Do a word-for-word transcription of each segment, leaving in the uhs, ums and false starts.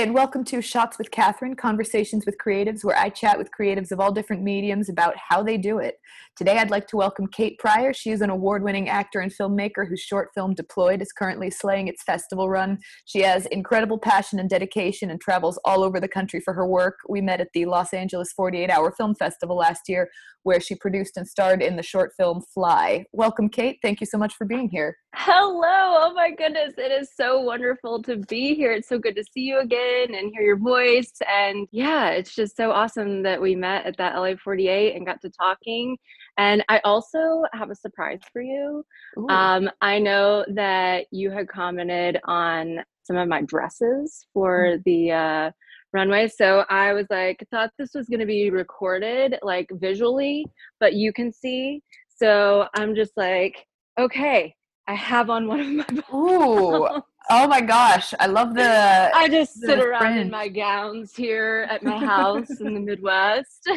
and welcome to Shots with Katherine, Conversations with Creatives, where I chat with creatives of all different mediums about how they do it. Today, I'd like to welcome Kate Pryor. She is an award-winning actor and filmmaker whose short film, Deployed, is currently slaying its festival run. She has incredible passion and dedication and travels all over the country for her work. We met at the Los Angeles forty-eight hour film festival last year, where she produced and starred in the short film, Fly. Welcome, Kate. Thank you so much for being here. Hello. Oh, my goodness. It is so wonderful to be here. It's so good to see you again and hear your voice. And yeah, it's just so awesome that we met at that L A forty-eight and got to talking. And I also have a surprise for you. Um, I know that you had commented on some of my dresses for mm-hmm. the uh, runway. So I was like, thought this was going to be recorded like visually, but you can see. So I'm just like, okay. I have on one of my balls. Ooh! Oh my gosh! I love the. I just the sit around fringe. In my gowns here at my house in the Midwest.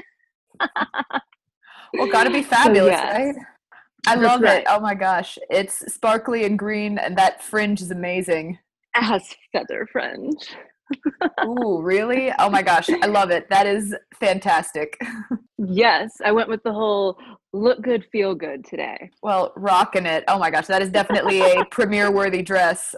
Well, gotta be fabulous, yes. Right? I That's love right. it. Oh my gosh! It's sparkly and green, and that fringe is amazing. It has feather fringe. Ooh, really? Oh my gosh! I love it. That is fantastic. Yes, I went with the whole. Look good, feel good today. Well, rocking it. Oh my gosh, that is definitely a premiere-worthy dress.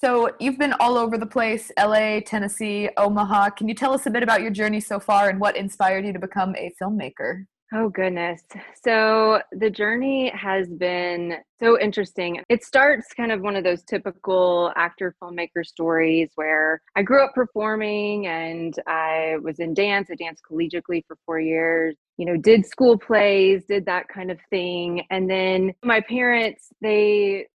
So you've been all over the place, L A, Tennessee, Omaha. Can you tell us a bit about your journey so far and what inspired you to become a filmmaker? Oh, goodness. So the journey has been so interesting. It starts kind of one of those typical actor-filmmaker stories where I grew up performing and I was in dance. I danced collegiately for four years, you know, did school plays, did that kind of thing. And then my parents, they,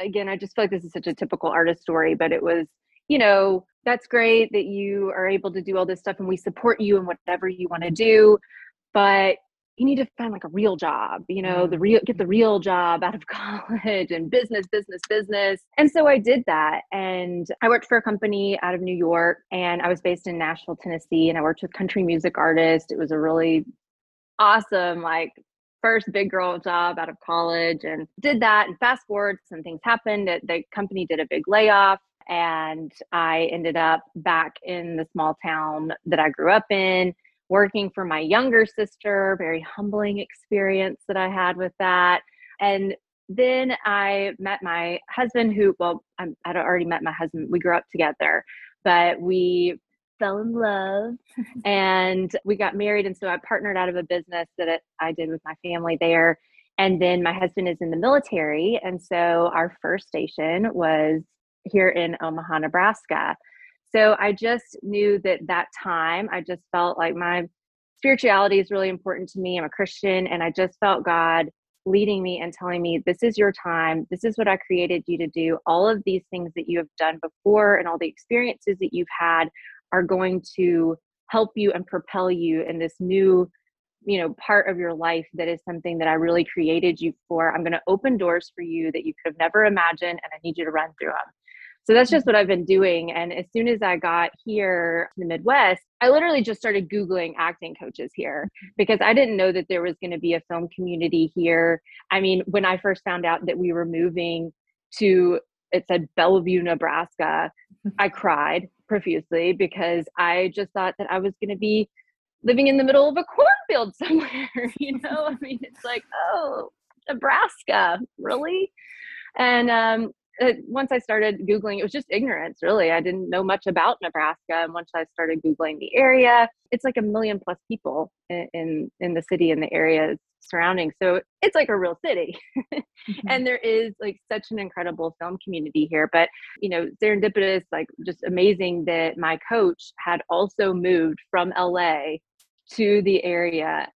again, I just feel like this is such a typical artist story, but it was, you know, that's great that you are able to do all this stuff and we support you in whatever you want to do, but you need to find like a real job, you know, the real, get the real job out of college and business, business, business. And so I did that. And I worked for a company out of New York and I was based in Nashville, Tennessee, and I worked with country music artists. It was a really awesome, like first big girl job out of college, and did that. And fast forward, some things happened. The company did a big layoff. And I ended up back in the small town that I grew up in, working for my younger sister, very humbling experience that I had with that. And then I met my husband who, well, I'm, I'd already met my husband. We grew up together, but we fell in love and we got married. And so I partnered out of a business that I did with my family there. And then my husband is in the military. And so our first station was here in Omaha, Nebraska. So I just knew that that time, I just felt like my spirituality is really important to me. I'm a Christian, and I just felt God leading me and telling me, this is your time. This is what I created you to do. All of these things that you have done before and all the experiences that you've had are going to help you and propel you in this new, you know, part of your life that is something that I really created you for. I'm going to open doors for you that you could have never imagined, and I need you to run through them. So that's just what I've been doing. And as soon as I got here in the Midwest, I literally just started Googling acting coaches here because I didn't know that there was going to be a film community here. I mean, when I first found out that we were moving to, it said Bellevue, Nebraska, I cried profusely because I just thought that I was going to be living in the middle of a cornfield somewhere. You know, I mean, it's like, oh, Nebraska, really? And, um, once I started Googling, it was just ignorance, really. I didn't know much about Nebraska. And once I started Googling the area, it's like a million plus people in, in, in the city and the area surrounding. So it's like a real city. Mm-hmm. And there is like such an incredible film community here. But, you know, serendipitous, like just amazing that my coach had also moved from L A to the area,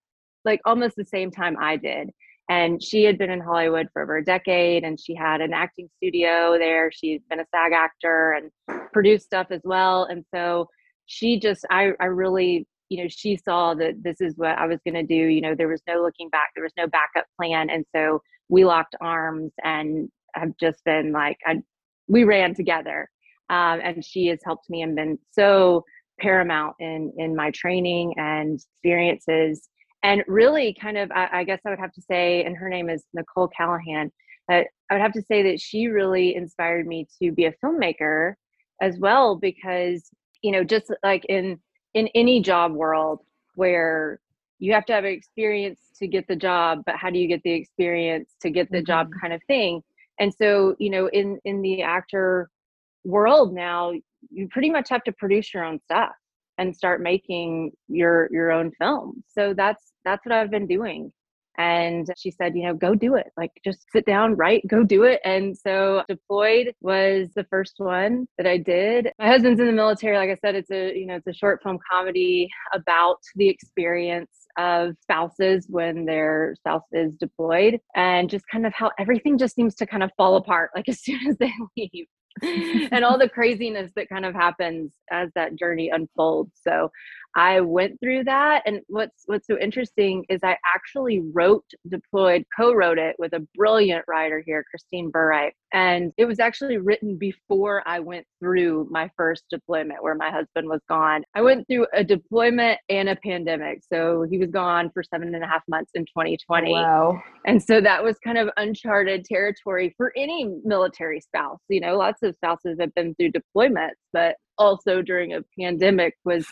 like almost the same time I did. And she had been in Hollywood for over a decade, and she had an acting studio there. She'd been a SAG actor and produced stuff as well. And so she just, I, I really, you know, she saw that this is what I was going to do. You know, there was no looking back. There was no backup plan. And so we locked arms and have just been like, I, we ran together. Um, and she has helped me and been so paramount in, in my training and experiences. And really kind of, I, I guess I would have to say, and her name is Nicole Callahan, but I would have to say that she really inspired me to be a filmmaker as well, because you know, just like in in any job world where you have to have experience to get the job, but how do you get the experience to get the mm-hmm. job kind of thing? And so, you know, in, in the actor world now, you pretty much have to produce your own stuff and start making your your own film. So that's that's what I've been doing. And she said, you know, go do it. Like, just sit down, write, go do it. And so Deployed was the first one that I did. My husband's in the military. Like I said, it's a, you know, it's a short film comedy about the experience of spouses when their spouse is deployed, and just kind of how everything just seems to kind of fall apart, like as soon as they leave. And all the craziness that kind of happens as that journey unfolds. So I went through that. And what's what's so interesting is I actually wrote Deployed, co-wrote it with a brilliant writer here, Christine Burreit. And it was actually written before I went through my first deployment where my husband was gone. I went through a deployment and a pandemic. So he was gone for seven and a half months in twenty twenty. Wow. And so that was kind of uncharted territory for any military spouse. You know, lots of spouses have been through deployments, but also during a pandemic was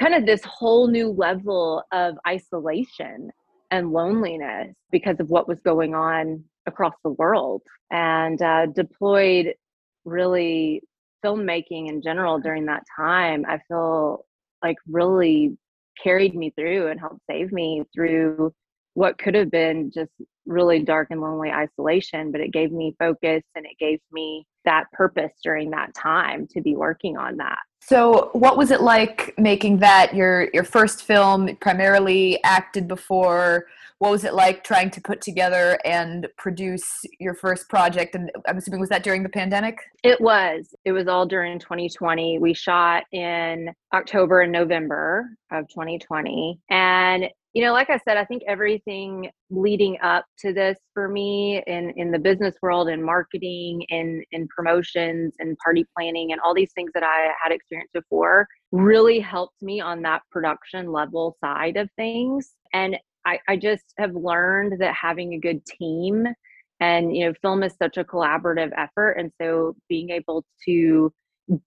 kind of this whole new level of isolation and loneliness because of what was going on across the world. And uh, Deployed, really, filmmaking in general during that time, I feel like really carried me through and helped save me through what could have been just really dark and lonely isolation, but it gave me focus and it gave me that purpose during that time to be working on that. So what was it like making that your your first film, primarily acted before? What was it like trying to put together and produce your first project? And I'm assuming, was that during the pandemic? It was. It was all during twenty twenty. We shot in October and November of twenty twenty. And, you know, like I said, I think everything leading up to this for me in, in the business world, in marketing, in, in promotions and party planning and all these things that I had experience before really helped me on that production level side of things. And I, I just have learned that having a good team, and, you know, film is such a collaborative effort. And so being able to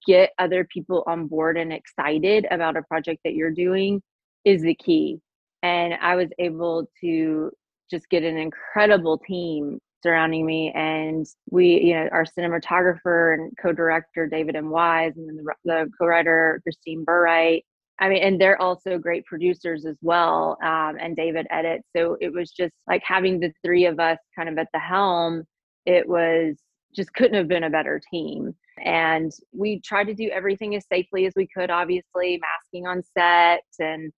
get other people on board and excited about a project that you're doing is the key. And I was able to just get an incredible team surrounding me. And we, you know, our cinematographer and co-director, David M. Wise, and then the, the co-writer, Christine Burreit. I mean, and they're also great producers as well. Um, and David edits. So it was just like having the three of us kind of at the helm, it was just couldn't have been a better team. And we tried to do everything as safely as we could, obviously, masking on set and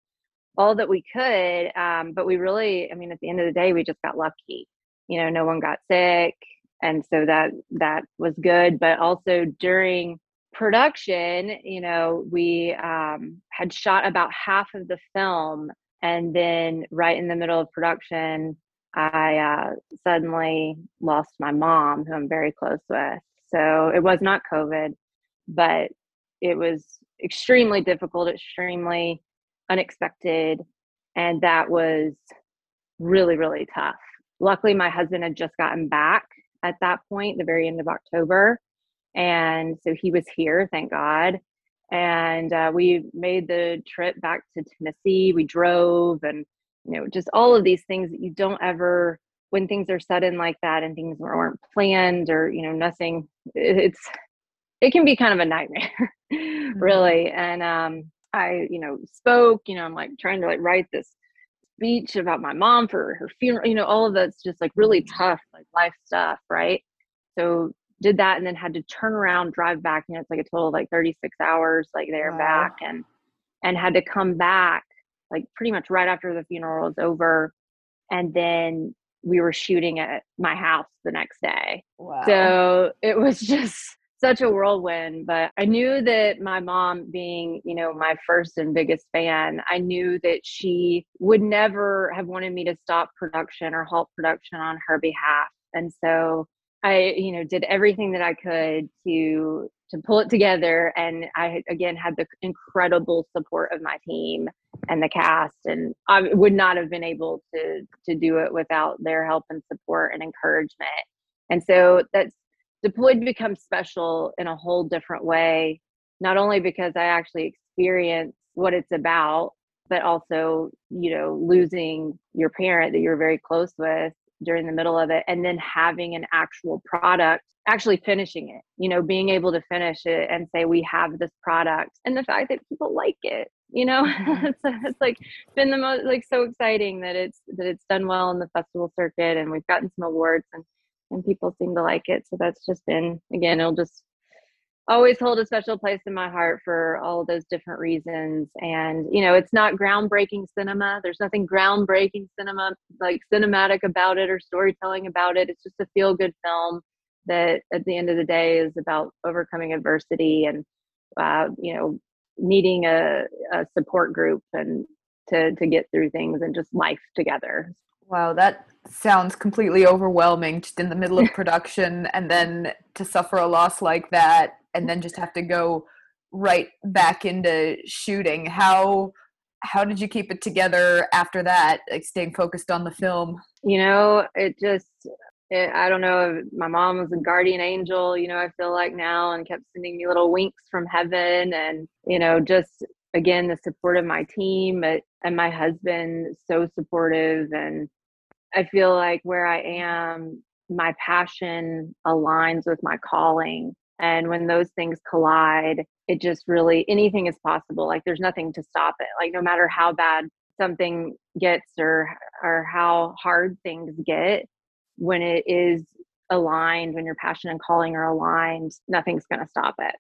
all that we could. Um, but we really, I mean, at the end of the day, we just got lucky. You know, no one got sick. And so that, that was good. But also during production, you know, we um, had shot about half of the film. And then right in the middle of production, I uh, suddenly lost my mom, who I'm very close with. So it was not COVID, but it was extremely difficult, extremely unexpected. And that was really, really tough. Luckily, my husband had just gotten back at that point, the very end of October. And so he was here, thank God. And uh, we made the trip back to Tennessee. We drove, and, you know, just all of these things that you don't ever, when things are sudden like that and things weren't planned or, you know, nothing, it's, it can be kind of a nightmare, mm-hmm. really. And um, I, you know, spoke, you know, I'm like trying to like write this speech about my mom for her funeral, you know, all of that's just like really tough, like life stuff, right? So did that, and then had to turn around, drive back, you know, it's like a total of like thirty-six hours, like there and wow. back, and and had to come back like pretty much right after the funeral was over. And then we were shooting at my house the next day. Wow. So it was just such a whirlwind. But I knew that my mom, being, you know, my first and biggest fan, I knew that she would never have wanted me to stop production or halt production on her behalf. And so I, you know, did everything that I could to to pull it together. And I, again, had the incredible support of my team and the cast, and I would not have been able to to do it without their help and support and encouragement. And so that's Deployed becomes special in a whole different way not only because I actually experienced what it's about, but also, you know, losing your parent that you're very close with during the middle of it, and then having an actual product, actually finishing it, you know, being able to finish it and say, we have this product, and the fact that people like it, you know, it's, it's like been the most, like, so exciting that it's, that it's done well in the festival circuit, and we've gotten some awards, and, and people seem to like it. So that's just been, again, it'll just always hold a special place in my heart for all those different reasons. And, you know, it's not groundbreaking cinema. There's nothing groundbreaking cinema, like cinematic about it or storytelling about it. It's just a feel good film that at the end of the day is about overcoming adversity and, uh, you know, needing a, a support group and to, to get through things and just life together. Wow, that sounds completely overwhelming, just in the middle of production and then to suffer a loss like that and then just have to go right back into shooting. How how did you keep it together after that, like staying focused on the film? You know, it just, it, I don't know, my mom was a guardian angel, you know, I feel like now, and kept sending me little winks from heaven and, you know, just, again, the support of my team and my husband, so supportive. And I feel like where I am, my passion aligns with my calling. And when those things collide, it just really, anything is possible. Like there's nothing to stop it. Like no matter how bad something gets or or how hard things get, when it is aligned, when your passion and calling are aligned, nothing's going to stop it.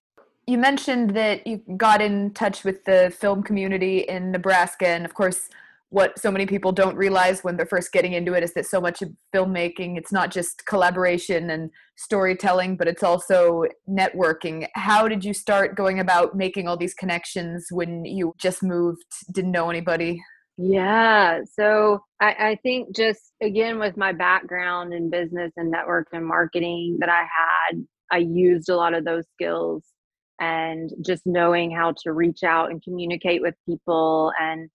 You mentioned that you got in touch with the film community in Nebraska. And of course, what so many people don't realize when they're first getting into it is that so much of filmmaking, it's not just collaboration and storytelling, but it's also networking. How did you start going about making all these connections when you just moved, didn't know anybody? Yeah. So I, I think just, again, with my background in business and network and marketing that I had, I used a lot of those skills. And just knowing how to reach out and communicate with people and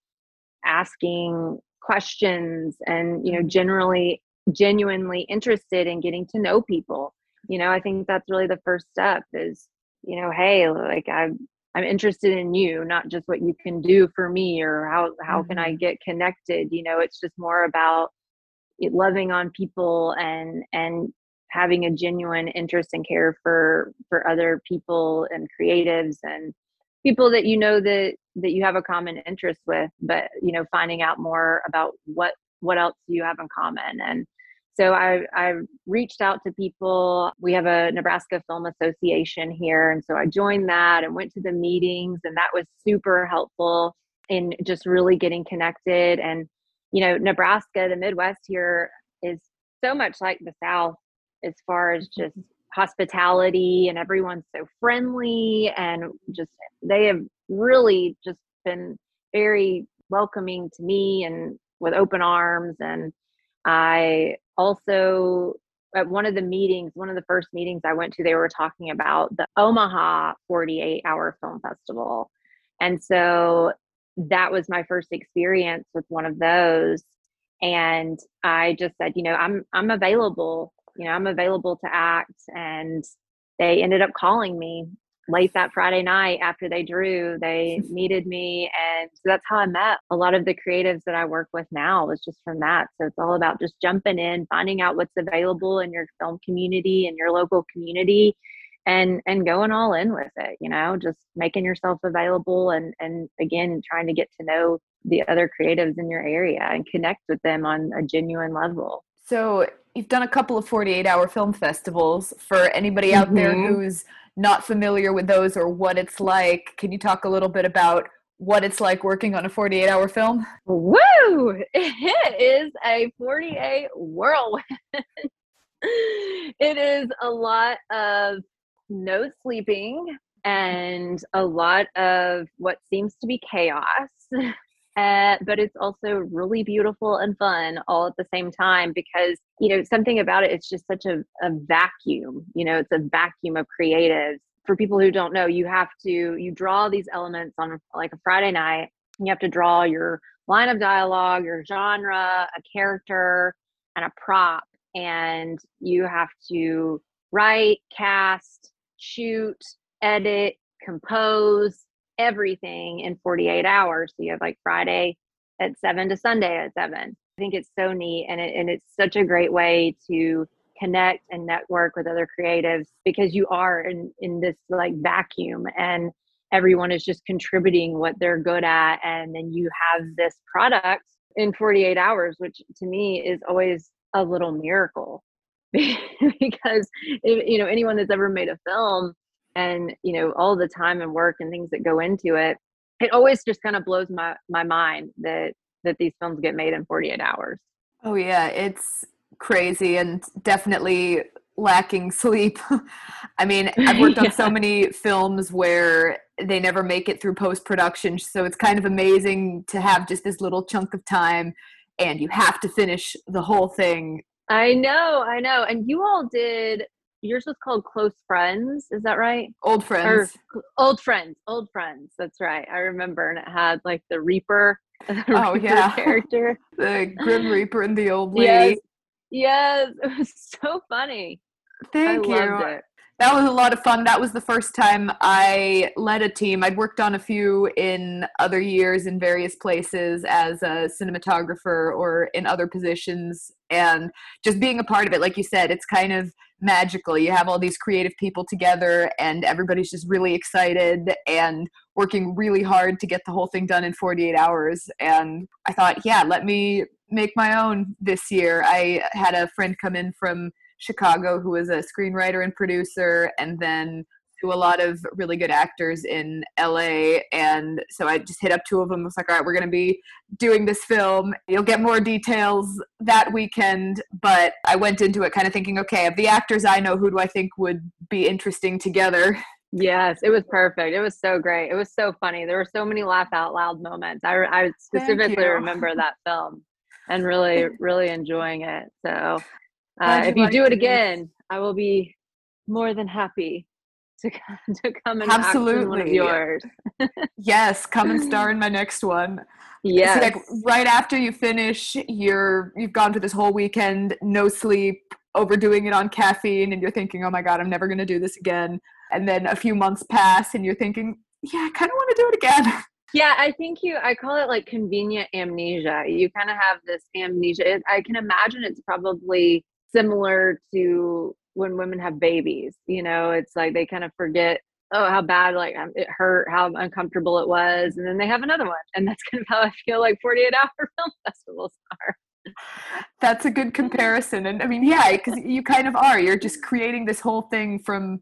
asking questions and, you know, generally genuinely interested in getting to know people. You know, I think that's really the first step is, you know, hey, like I'm, I'm interested in you, not just what you can do for me or how, how mm-hmm. can I get connected? You know, it's just more about it, loving on people and, and, having a genuine interest and care for, for other people and creatives and people that, you know, that, that you have a common interest with, but, you know, finding out more about what, what else you have in common. And so I, I reached out to people. We have a Nebraska Film Association here. And so I joined that and went to the meetings, and that was super helpful in just really getting connected. And, you know, Nebraska, the Midwest here is so much like the South, as far as just hospitality, and everyone's so friendly and just, they have really just been very welcoming to me and with open arms. And I also, at one of the meetings, one of the first meetings I went to, they were talking about the Omaha forty-eight hour film festival. And so that was my first experience with one of those. And I just said, you know, I'm, I'm available. You know, I'm available to act. And they ended up calling me late that Friday night after they drew. They needed me. And so that's how I met a lot of the creatives that I work with now, was just from that. So it's all about just jumping in, finding out what's available in your film community and your local community, and and going all in with it, you know, just making yourself available and and again, trying to get to know the other creatives in your area and connect with them on a genuine level. So you've done a couple of forty-eight hour film festivals. For anybody out mm-hmm. there who's not familiar with those or what it's like, can you talk a little bit about what it's like working on a forty-eight hour film? Woo! It is a forty-eight whirlwind. It is a lot of no sleeping and a lot of what seems to be chaos. Uh, but it's also really beautiful and fun all at the same time, because, you know, something about it, it's just such a, a vacuum, you know, it's a vacuum of creatives. For people who don't know, you have to, you draw these elements on like a Friday night, and you have to draw your line of dialogue, your genre, a character, and a prop. And you have to write, cast, shoot, edit, compose everything in forty-eight hours. So you have like Friday at seven to Sunday at seven. I think it's so neat. And it, and it's such a great way to connect and network with other creatives, because you are in, in this like vacuum and everyone is just contributing what they're good at. And then you have this product in forty-eight hours, which to me is always a little miracle. Because, if, you know, anyone that's ever made a film and, you know, all the time and work and things that go into it, it always just kind of blows my, my mind that, that these films get made in forty-eight hours. Oh yeah. It's crazy and definitely lacking sleep. I mean, I've worked yeah. on so many films where they never make it through post-production. So it's kind of amazing to have just this little chunk of time and you have to finish the whole thing. I know, I know. And you all did, yours was called Close Friends, is that right? Old Friends. Or, old Friends, Old Friends, that's right. I remember, and it had like the Reaper, the oh, Reaper yeah. character. The Grim Reaper and the old lady. Yes, yes. It was so funny. Thank I you. Loved it. That was a lot of fun. That was the first time I led a team. I'd worked on a few in other years in various places as a cinematographer or in other positions. And just being a part of it, like you said, it's kind of magical. You have all these creative people together and everybody's just really excited and working really hard to get the whole thing done in forty-eight hours. And I thought, yeah, let me make my own this year. I had a friend come in from Chicago, who was a screenwriter and producer, and then to a lot of really good actors in L A. And so I just hit up two of them. I was like, all right, we're going to be doing this film. You'll get more details that weekend. But I went into it kind of thinking, okay, of the actors I know, who do I think would be interesting together? Yes, it was perfect. It was so great. It was so funny. There were so many laugh out loud moments. I, I specifically remember that film and really, really enjoying it. So Uh, if you do it again, I will be more than happy to, to come and act in one of yours. Yes, come and star in my next one. Yes. So like right after you finish, you're, you've gone for this whole weekend, no sleep, overdoing it on caffeine, and you're thinking, oh my God, I'm never going to do this again. And then a few months pass and you're thinking, yeah, I kind of want to do it again. Yeah, I think you, I call it like convenient amnesia. You kind of have this amnesia. It, I can imagine it's probably similar to when women have babies, you know, it's like they kind of forget, oh, how bad, like it hurt, how uncomfortable it was. And then they have another one. And that's kind of how I feel like forty-eight hour film festivals are. That's a good comparison. And I mean, yeah, because you kind of are, you're just creating this whole thing from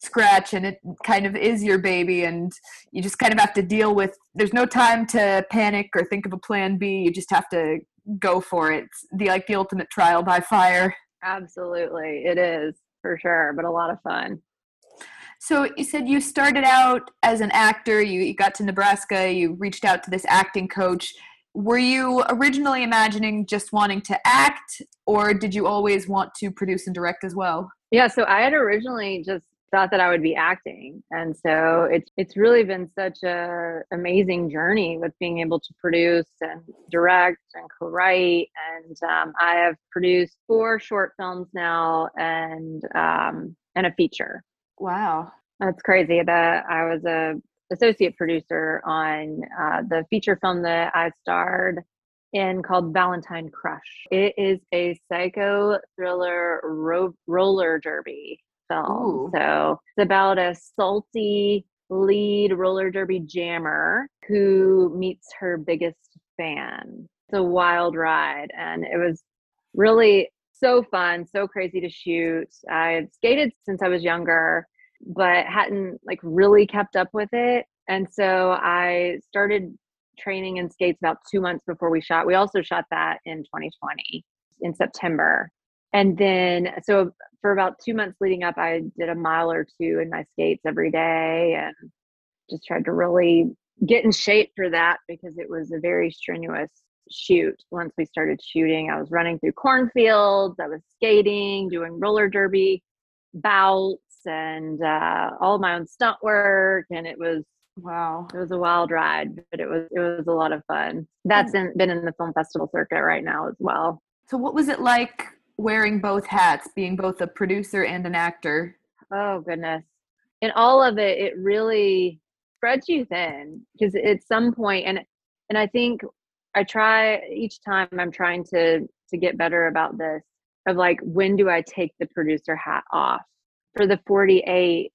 scratch and it kind of is your baby. And you just kind of have to deal with, there's no time to panic or think of a plan B. You just have to go for it. It's the, like the ultimate trial by fire. Absolutely. It is for sure, but a lot of fun. So you said you started out as an actor, you, you got to Nebraska, you reached out to this acting coach. Were you originally imagining just wanting to act, or did you always want to produce and direct as well? Yeah. So I had originally just thought that I would be acting. And so it's, it's really been such a amazing journey with being able to produce and direct and co-write. And um, I have produced four short films now and, um, and a feature. Wow. That's crazy. That I was a associate producer on uh, the feature film that I starred in called Valentine Crush. It is a psycho thriller ro- roller derby film. Ooh. So it's about a salty lead roller derby jammer who meets her biggest fan. It's a wild ride. And it was really so fun, so crazy to shoot. I had skated since I was younger, but hadn't like really kept up with it. And so I started training in skates about two months before we shot. We also shot that in twenty twenty in September. And then, so for about two months leading up, I did a mile or two in my skates every day and just tried to really get in shape for that, because it was a very strenuous shoot. Once we started shooting, I was running through cornfields, I was skating, doing roller derby bouts, and uh, all my own stunt work. And it was, wow, it was a wild ride, but it was, it was a lot of fun. That's in, been in the film festival circuit right now as well. So what was it like wearing both hats, being both a producer and an actor? Oh, goodness. in all of it, it really spreads you thin, because at some point, and and I think I try each time I'm trying to to get better about this, of like, when do I take the producer hat off? For the forty-eight,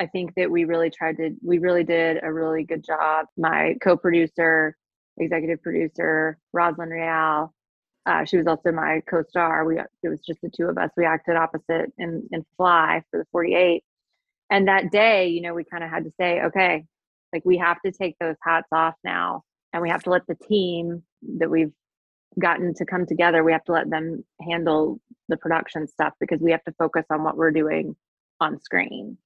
I think that we really tried to, we really did a really good job. My co-producer, executive producer, Rosalind Real, uh, she was also my co-star. We, it was just the two of us. We acted opposite in, in Fly for the forty-eight. And that day, you know, we kind of had to say, okay, like, we have to take those hats off now. And we have to let the team that we've gotten to come together, we have to let them handle the production stuff, because we have to focus on what we're doing on screen.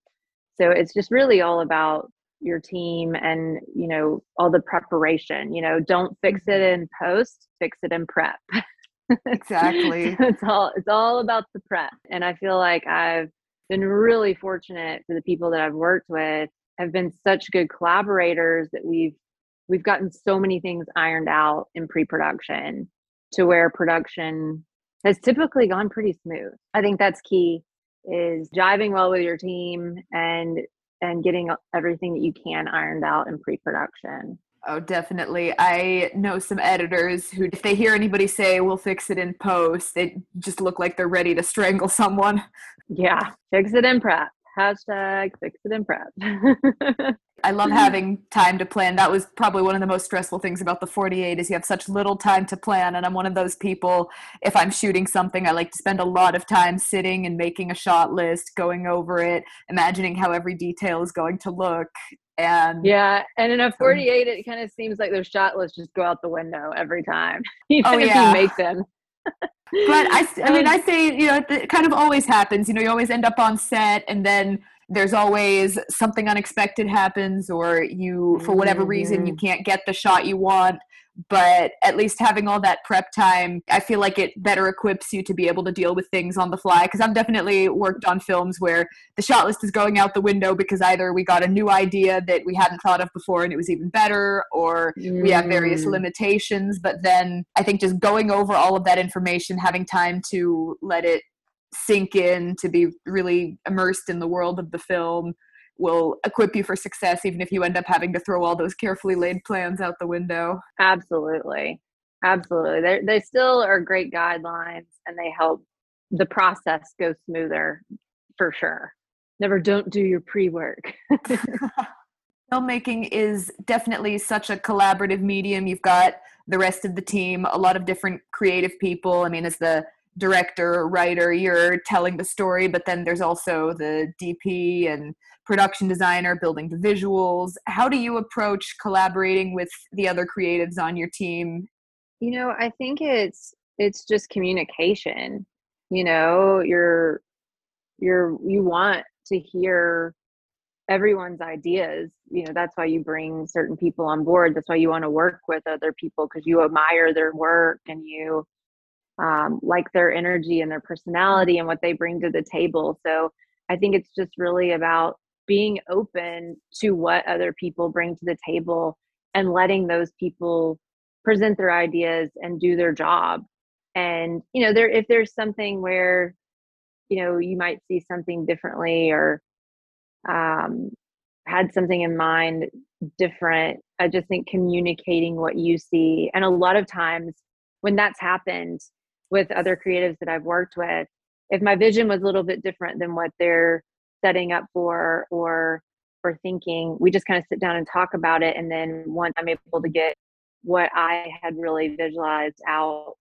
So it's just really all about your team and, you know, all the preparation. You know, don't fix it in post, fix it in prep. Exactly. So it's all, it's all about the prep. And I feel like I've been really fortunate for the people that I've worked with, have been such good collaborators that we've we've gotten so many things ironed out in pre-production, to where production has typically gone pretty smooth. I think that's key, is jiving well with your team and and getting everything that you can ironed out in pre-production. Oh, definitely. I know some editors who, if they hear anybody say, we'll fix it in post, they just look like they're ready to strangle someone. Yeah. Fix it in prep. Hashtag fix it in prep. I love having time to plan. That was probably one of the most stressful things about the forty-eight, is you have such little time to plan. And I'm one of those people, if I'm shooting something, I like to spend a lot of time sitting and making a shot list, going over it, imagining how every detail is going to look. And yeah. And in a forty-eight, it kind of seems like those shot lists just go out the window every time. Even oh, yeah. if you make them. But I, I mean, I say, you know, it kind of always happens. You know, you always end up on set, and then there's always something unexpected happens, or you, for whatever reason, you can't get the shot you want. But at least having all that prep time, I feel like it better equips you to be able to deal with things on the fly. Because I've definitely worked on films where the shot list is going out the window because either we got a new idea that we hadn't thought of before and it was even better, or mm. we have various limitations. But then I think just going over all of that information, having time to let it sink in, to be really immersed in the world of the film, will equip you for success, even if you end up having to throw all those carefully laid plans out the window. Absolutely. Absolutely. They're, they still are great guidelines, and they help the process go smoother, for sure. Never don't do your pre-work. Filmmaking is definitely such a collaborative medium. You've got the rest of the team, a lot of different creative people. I mean, as the director, writer, you're telling the story, but then there's also the D P and production designer building the visuals. How do you approach collaborating with the other creatives on your team? You know, I think it's it's just communication. You know, you're you're you want to hear everyone's ideas. You know, that's why you bring certain people on board. That's why you want to work with other people, because you admire their work and you Um, like their energy and their personality and what they bring to the table. So I think it's just really about being open to what other people bring to the table and letting those people present their ideas and do their job. And, you know, there, if there's something where, you know, you might see something differently, or um, had something in mind different, I just think communicating what you see. And a lot of times when that's happened with other creatives that I've worked with, if my vision was a little bit different than what they're setting up for or or thinking, we just kind of sit down and talk about it. And then once I'm able to get what I had really visualized out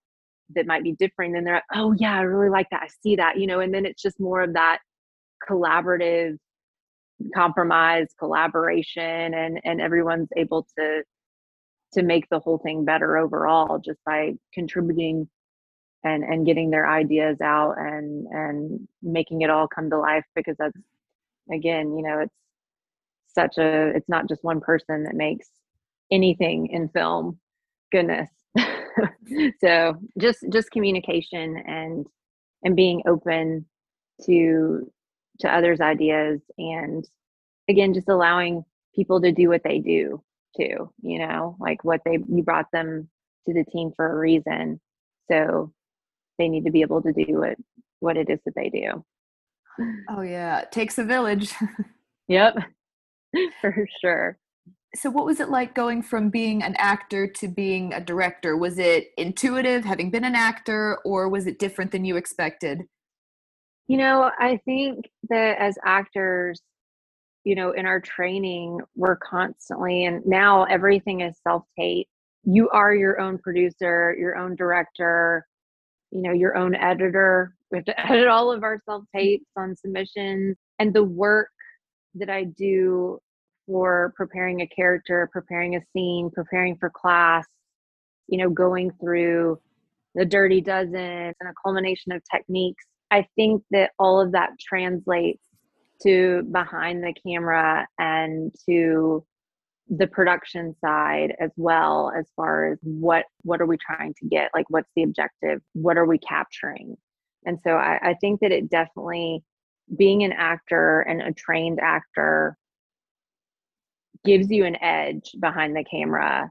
that might be different, then they're like, oh yeah, I really like that. I see that, you know, and then it's just more of that collaborative compromise, collaboration, and and everyone's able to to make the whole thing better overall, just by contributing and, and getting their ideas out and, and making it all come to life. Because that's, again, you know, it's such a, it's not just one person that makes anything in film. Goodness. So just, just communication and, and being open to, to others' ideas. And again, just allowing people to do what they do too, you know, like what they, you brought them to the team for a reason. So they need to be able to do what, what it is that they do. Oh yeah. It takes a village. Yep, for sure. So what was it like going from being an actor to being a director? Was it intuitive, having been an actor, or was it different than you expected? You know, I think that as actors, you know, in our training, we're constantly, and now everything is self-tape. You are your own producer, your own director, you know, your own editor. We have to edit all of our self-tapes on submissions. And the work that I do for preparing a character, preparing a scene, preparing for class, you know, going through the Dirty Dozen and a culmination of techniques. I think that all of that translates to behind the camera and to the production side as well, as far as what, what are we trying to get? Like, what's the objective? What are we capturing? And so I, I think that it definitely, being an actor and a trained actor gives you an edge behind the camera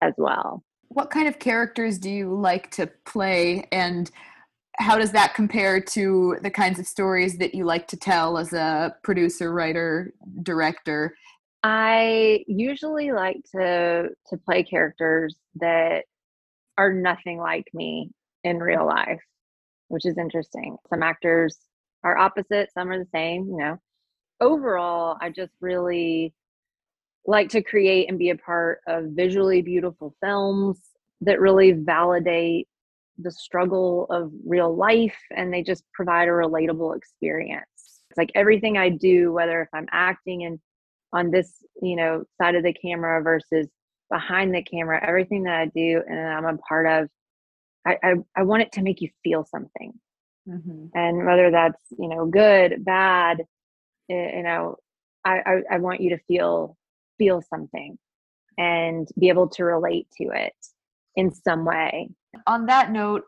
as well. What kind of characters do you like to play, and how does that compare to the kinds of stories that you like to tell as a producer, writer, director? I usually like to to play characters that are nothing like me in real life, which is interesting. Some actors are opposite, some are the same, you know. Overall, I just really like to create and be a part of visually beautiful films that really validate the struggle of real life, and they just provide a relatable experience. It's like everything I do, whether if I'm acting and on this, you know, side of the camera versus behind the camera, everything that I do and I'm a part of, I I, I want it to make you feel something. Mm-hmm. And whether that's, you know, good, bad, you know, I, I I want you to feel feel something and be able to relate to it in some way. On that note,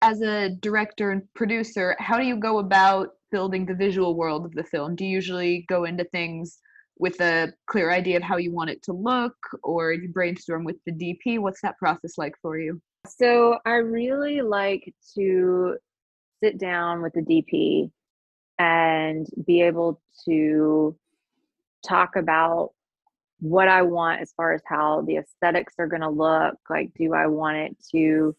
as a director and producer, how do you go about building the visual world of the film? Do you usually go into things with a clear idea of how you want it to look, or you brainstorm with the D P? What's that process like for you? So I really like to sit down with the D P and be able to talk about what I want as far as how the aesthetics are going to look. Like, do I want it to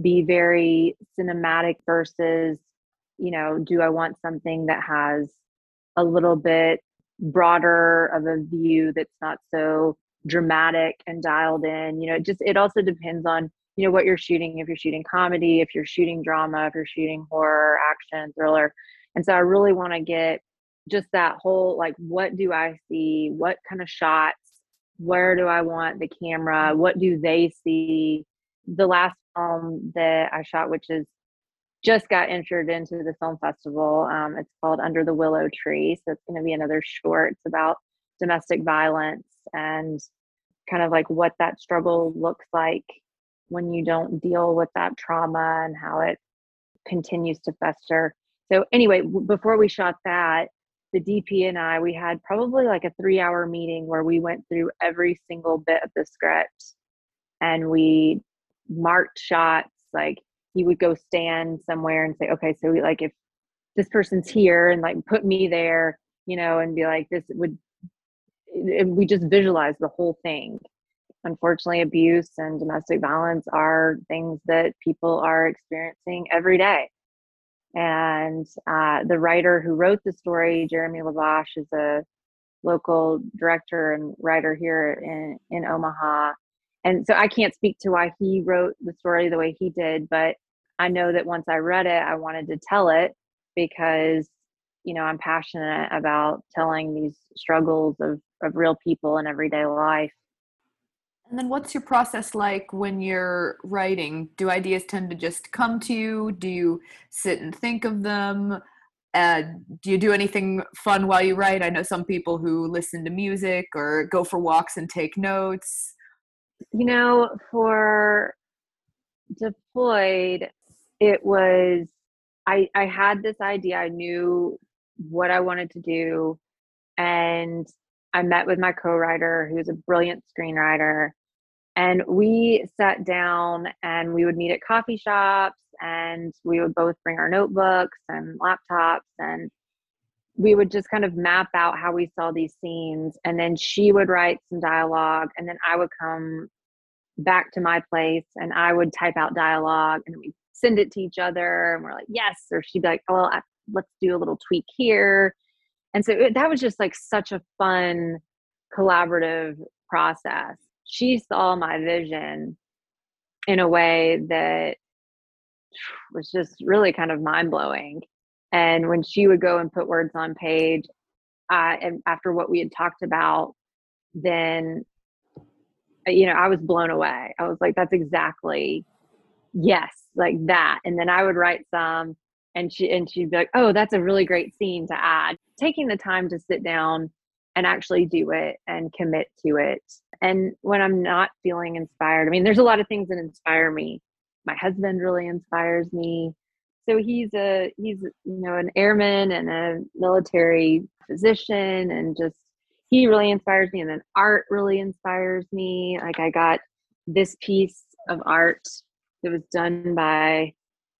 be very cinematic versus, you know, do I want something that has a little bit broader of a view that's not so dramatic and dialed in? You know, it just, it also depends on, you know, what you're shooting. If you're shooting comedy, if you're shooting drama, if you're shooting horror, action, thriller. And so I really want to get just that whole, like, what do I see? What kind of shots? Where do I want the camera? What do they see? The last film that I shot, which is just got entered into the film festival, um, it's called Under the Willow Tree. So it's going to be another short. It's about domestic violence and kind of like what that struggle looks like when you don't deal with that trauma and how it continues to fester. So anyway, w- before we shot that, the D P and I, we had probably like a three hour meeting where we went through every single bit of the script and we marked shots. Like, he would go stand somewhere and say, okay, so we, like, if this person's here, and like put me there, you know, and be like, this would, and we just visualize the whole thing. Unfortunately, abuse and domestic violence are things that people are experiencing every day. And uh, the writer who wrote the story, Jeremy Lavash, is a local director and writer here in, in Omaha. And so I can't speak to why he wrote the story the way he did, but I know that once I read it, I wanted to tell it because, you know, I'm passionate about telling these struggles of, of real people in everyday life. And then what's your process like when you're writing? Do ideas tend to just come to you? Do you sit and think of them? Uh, do you do anything fun while you write? I know some people who listen to music or go for walks and take notes. You know, for Deployed, it was, I, I had this idea. I knew what I wanted to do. And I met with my co-writer, who's a brilliant screenwriter. And we sat down and we would meet at coffee shops and we would both bring our notebooks and laptops and we would just kind of map out how we saw these scenes, and then she would write some dialogue, and then I would come back to my place and I would type out dialogue, and we send it to each other, and we're like, yes, or she'd be like, oh, well, I, let's do a little tweak here. And so it, that was just like such a fun collaborative process. She saw my vision in a way that was just really kind of mind-blowing. And when she would go and put words on page, uh, and after what we had talked about, then, you know, I was blown away. I was like, that's exactly, yes, like that. And then I would write some, and she, and she'd be like, oh, that's a really great scene to add. Taking the time to sit down and actually do it and commit to it. And when I'm not feeling inspired, I mean, there's a lot of things that inspire me. My husband really inspires me. So he's a, he's, you know, an airman and a military physician, and just, he really inspires me. And then art really inspires me. Like, I got this piece of art that was done by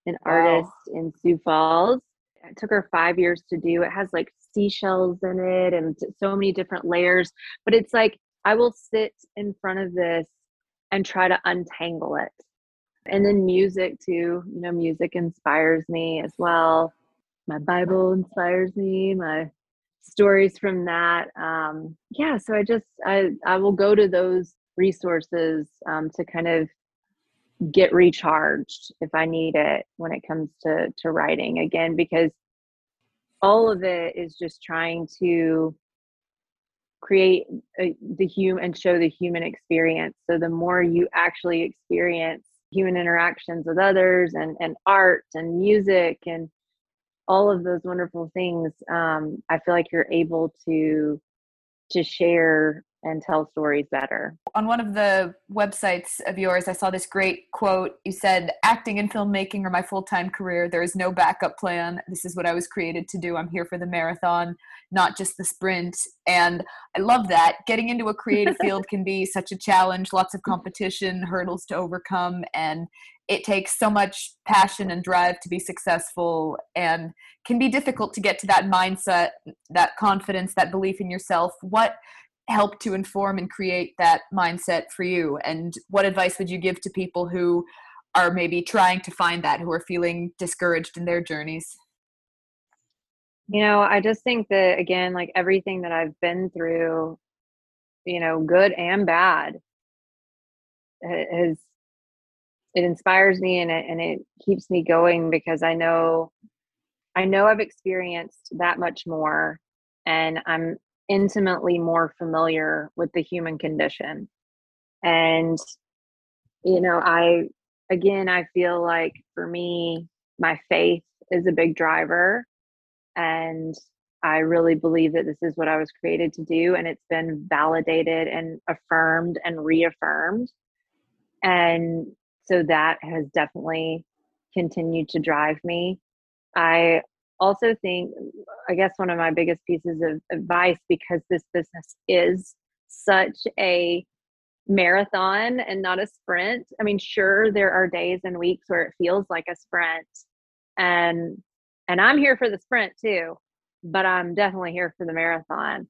an artist wow. in Sioux Falls. It took her five years to do. It has like seashells in it and so many different layers, but it's like, I will sit in front of this and try to untangle it. And then music too, you know, music inspires me as well. My Bible inspires me, my stories from that. Um, yeah, so I just, I, I will go to those resources um, to kind of get recharged if I need it when it comes to, to writing again, because all of it is just trying to create a, the human and show the human experience. So the more you actually experience human interactions with others, and, and art and music and all of those wonderful things, um, I feel like you're able to to share and tell stories better. On one of the websites of yours, I saw this great quote. You said, acting and filmmaking are my full-time career. There is no backup plan. This is what I was created to do. I'm here for the marathon, not just the sprint. And I love that. Getting into a creative field can be such a challenge, lots of competition, hurdles to overcome. And it takes so much passion and drive to be successful, and can be difficult to get to that mindset, that confidence, that belief in yourself. What help to inform and create that mindset for you? And what advice would you give to people who are maybe trying to find that, who are feeling discouraged in their journeys? You know, I just think that, again, like everything that I've been through, you know, good and bad, it has, it inspires me, and it, and it keeps me going, because I know, I know I've experienced that much more, and I'm intimately more familiar with the human condition. And, you know, I, again, I feel like for me, my faith is a big driver, and I really believe that this is what I was created to do. And it's been validated and affirmed and reaffirmed. And so that has definitely continued to drive me. I also think, I guess one of my biggest pieces of advice, because this business is such a marathon and not a sprint. I mean, sure, there are days and weeks where it feels like a sprint, and and I'm here for the sprint too, but I'm definitely here for the marathon.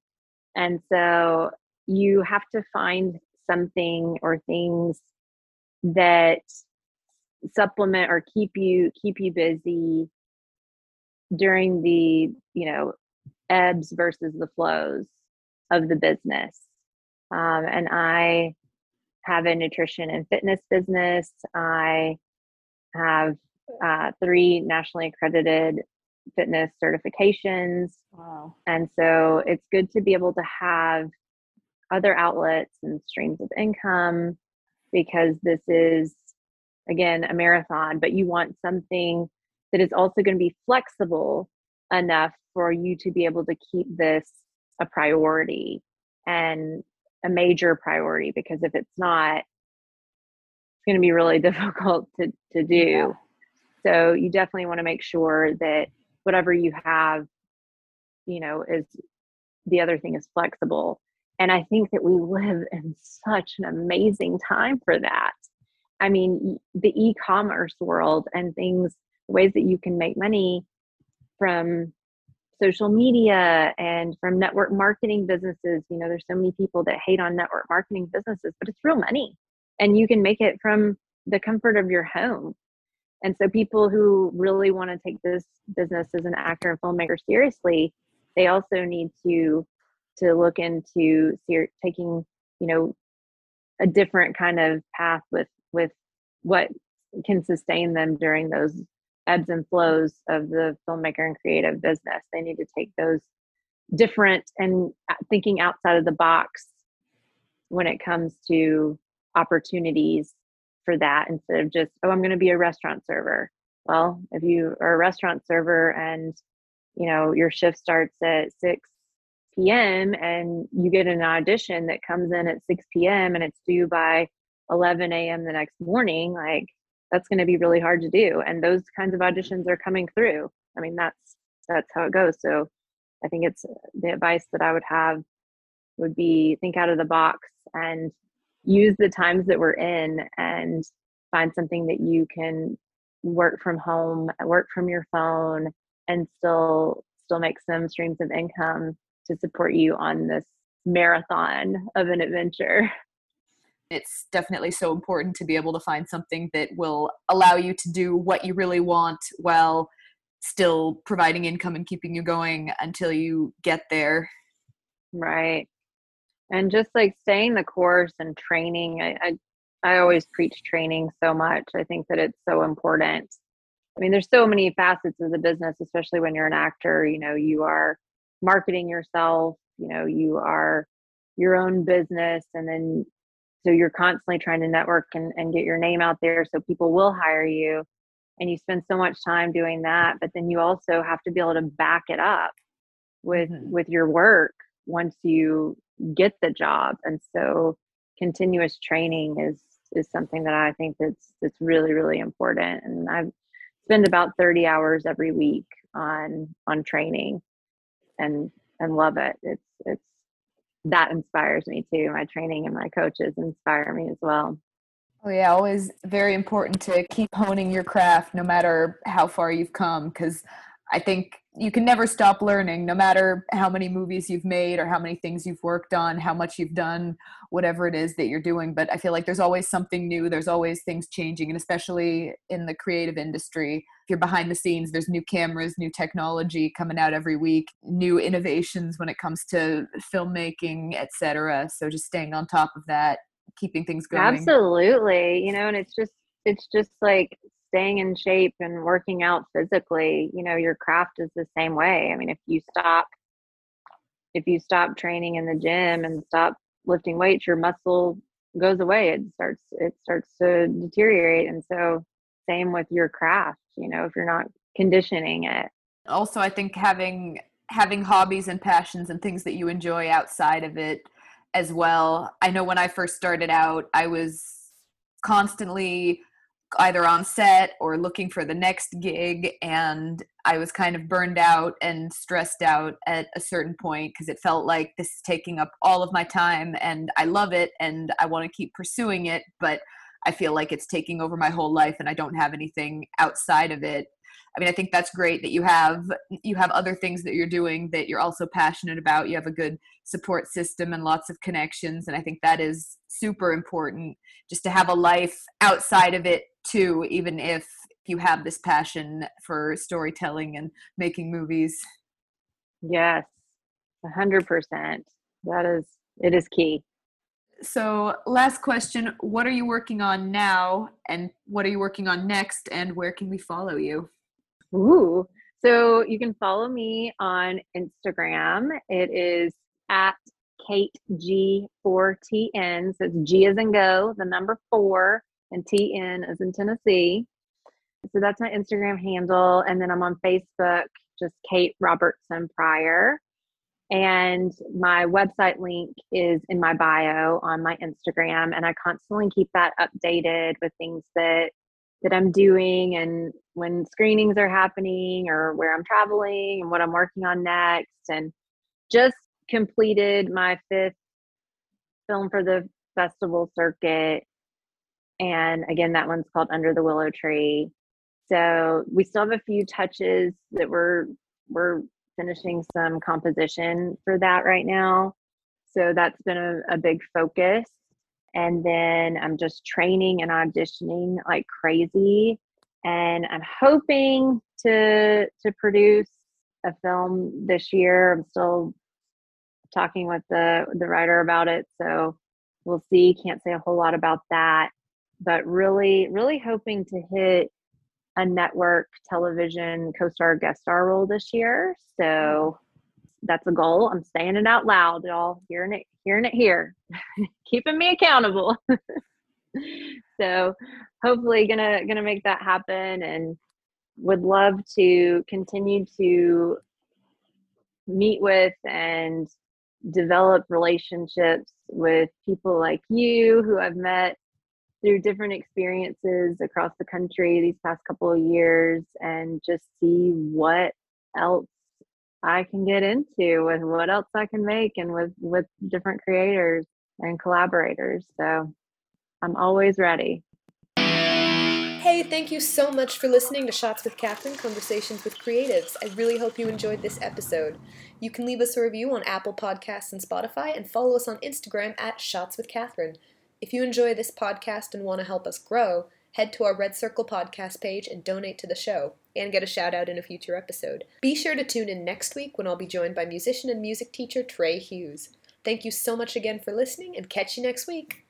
And so you have to find something or things that supplement or keep you keep you busy during the, you know, ebbs versus the flows of the business. Um, and I have a nutrition and fitness business. I have uh, three nationally accredited fitness certifications. Wow. And so it's good to be able to have other outlets and streams of income, because this is, again, a marathon, but you want something that is also going to be flexible enough for you to be able to keep this a priority, and a major priority, because if it's not, it's going to be really difficult to, to do. Yeah. So you definitely want to make sure that whatever you have, you know, is, the other thing is flexible. And I think that we live in such an amazing time for that. I mean, the e-commerce world and things, ways that you can make money from social media and from network marketing businesses. You know, there's so many people that hate on network marketing businesses, but it's real money and you can make it from the comfort of your home. And so people who really want to take this business as an actor and filmmaker seriously, they also need to to look into ser- taking, you know, a different kind of path with with what can sustain them during those ebbs and flows of the filmmaker and creative business. They need to take those different and thinking outside of the box when it comes to opportunities for that, instead of just, oh, I'm going to be a restaurant server. Well, if you are a restaurant server and, you know, your shift starts at six p.m. and you get an audition that comes in at six p.m. and it's due by eleven a.m. the next morning, like, that's going to be really hard to do. And those kinds of auditions are coming through. I mean, that's, that's how it goes. So I think it's the advice that I would have would be think out of the box and use the times that we're in and find something that you can work from home, work from your phone, and still, still make some streams of income to support you on this marathon of an adventure. It's definitely so important to be able to find something that will allow you to do what you really want while still providing income and keeping you going until you get there. Right. And just like staying the course and training. I, I, I always preach training so much. I think that it's so important. I mean, there's so many facets of the business, especially when you're an actor. You know, you are marketing yourself, you know, you are your own business, and then so you're constantly trying to network and, and get your name out there so people will hire you. And you spend so much time doing that, but then you also have to be able to back it up with, mm-hmm. with your work once you get the job. And so continuous training is, is something that I think that's, that's really, really important. And I spend about thirty hours every week on, on training and, and love it. It's, it's, that inspires me too. My training and my coaches inspire me as well. Oh yeah. Always very important to keep honing your craft no matter how far you've come. Cause I think you can never stop learning no matter how many movies you've made or how many things you've worked on, how much you've done, whatever it is that you're doing. But I feel like there's always something new. There's always things changing. And especially in the creative industry, if you're behind the scenes, there's new cameras, new technology coming out every week, new innovations when it comes to filmmaking, et cetera. So just staying on top of that, keeping things going. Absolutely. You know, and it's just, it's just like staying in shape and working out physically. You know, your craft is the same way. I mean, if you stop, if you stop training in the gym and stop lifting weights, your muscle goes away. It starts, it starts to deteriorate. And so same with your craft, you know, if you're not conditioning it. Also, I think having, having hobbies and passions and things that you enjoy outside of it as well. I know when I first started out, I was constantly either on set or looking for the next gig. And I was kind of burned out and stressed out at a certain point because it felt like this is taking up all of my time and I love it and I want to keep pursuing it, but I feel like it's taking over my whole life and I don't have anything outside of it. I mean, I think that's great that you have, you have other things that you're doing that you're also passionate about. You have a good support system and lots of connections. And I think that is super important, just to have a life outside of it too, even if you have this passion for storytelling and making movies. Yes, a hundred percent. That is, it is key. So last question, what are you working on now and what are you working on next and where can we follow you? Ooh, so you can follow me on Instagram. It is at kate g four t n. So it's G as in go, the number four, and T N as in Tennessee. So that's my Instagram handle. And then I'm on Facebook, just Kate Robertson Pryor. And my website link is in my bio on my Instagram. And I constantly keep that updated with things that that I'm doing and when screenings are happening or where I'm traveling and what I'm working on next. And just completed my fifth film for the festival circuit. And again, that one's called Under the Willow Tree. So we still have a few touches that we're, we're finishing some composition for that right now. So that's been a, a big focus. And then I'm just training and auditioning like crazy. And I'm hoping to to produce a film this year. I'm still talking with the, the writer about it. So we'll see. Can't say a whole lot about that. But really, really hoping to hit a network television co-star guest star role this year. So that's a goal. I'm saying it out loud, y'all. Hearing it, hearing it here. Keeping me accountable. So hopefully gonna gonna make that happen, and would love to continue to meet with and develop relationships with people like you who I've met through different experiences across the country these past couple of years, and just see what else I can get into, with what else I can make, and with, with different creators and collaborators. So I'm always ready. Hey, thank you so much for listening to Shots with Katherine, Conversations with Creatives. I really hope you enjoyed this episode. You can leave us a review on Apple Podcasts and Spotify, and follow us on Instagram at Shots with Katherine. If you enjoy this podcast and want to help us grow, head to our Red Circle podcast page and donate to the show, and get a shout out in a future episode. Be sure to tune in next week when I'll be joined by musician and music teacher Trey Hughes. Thank you so much again for listening, and catch you next week.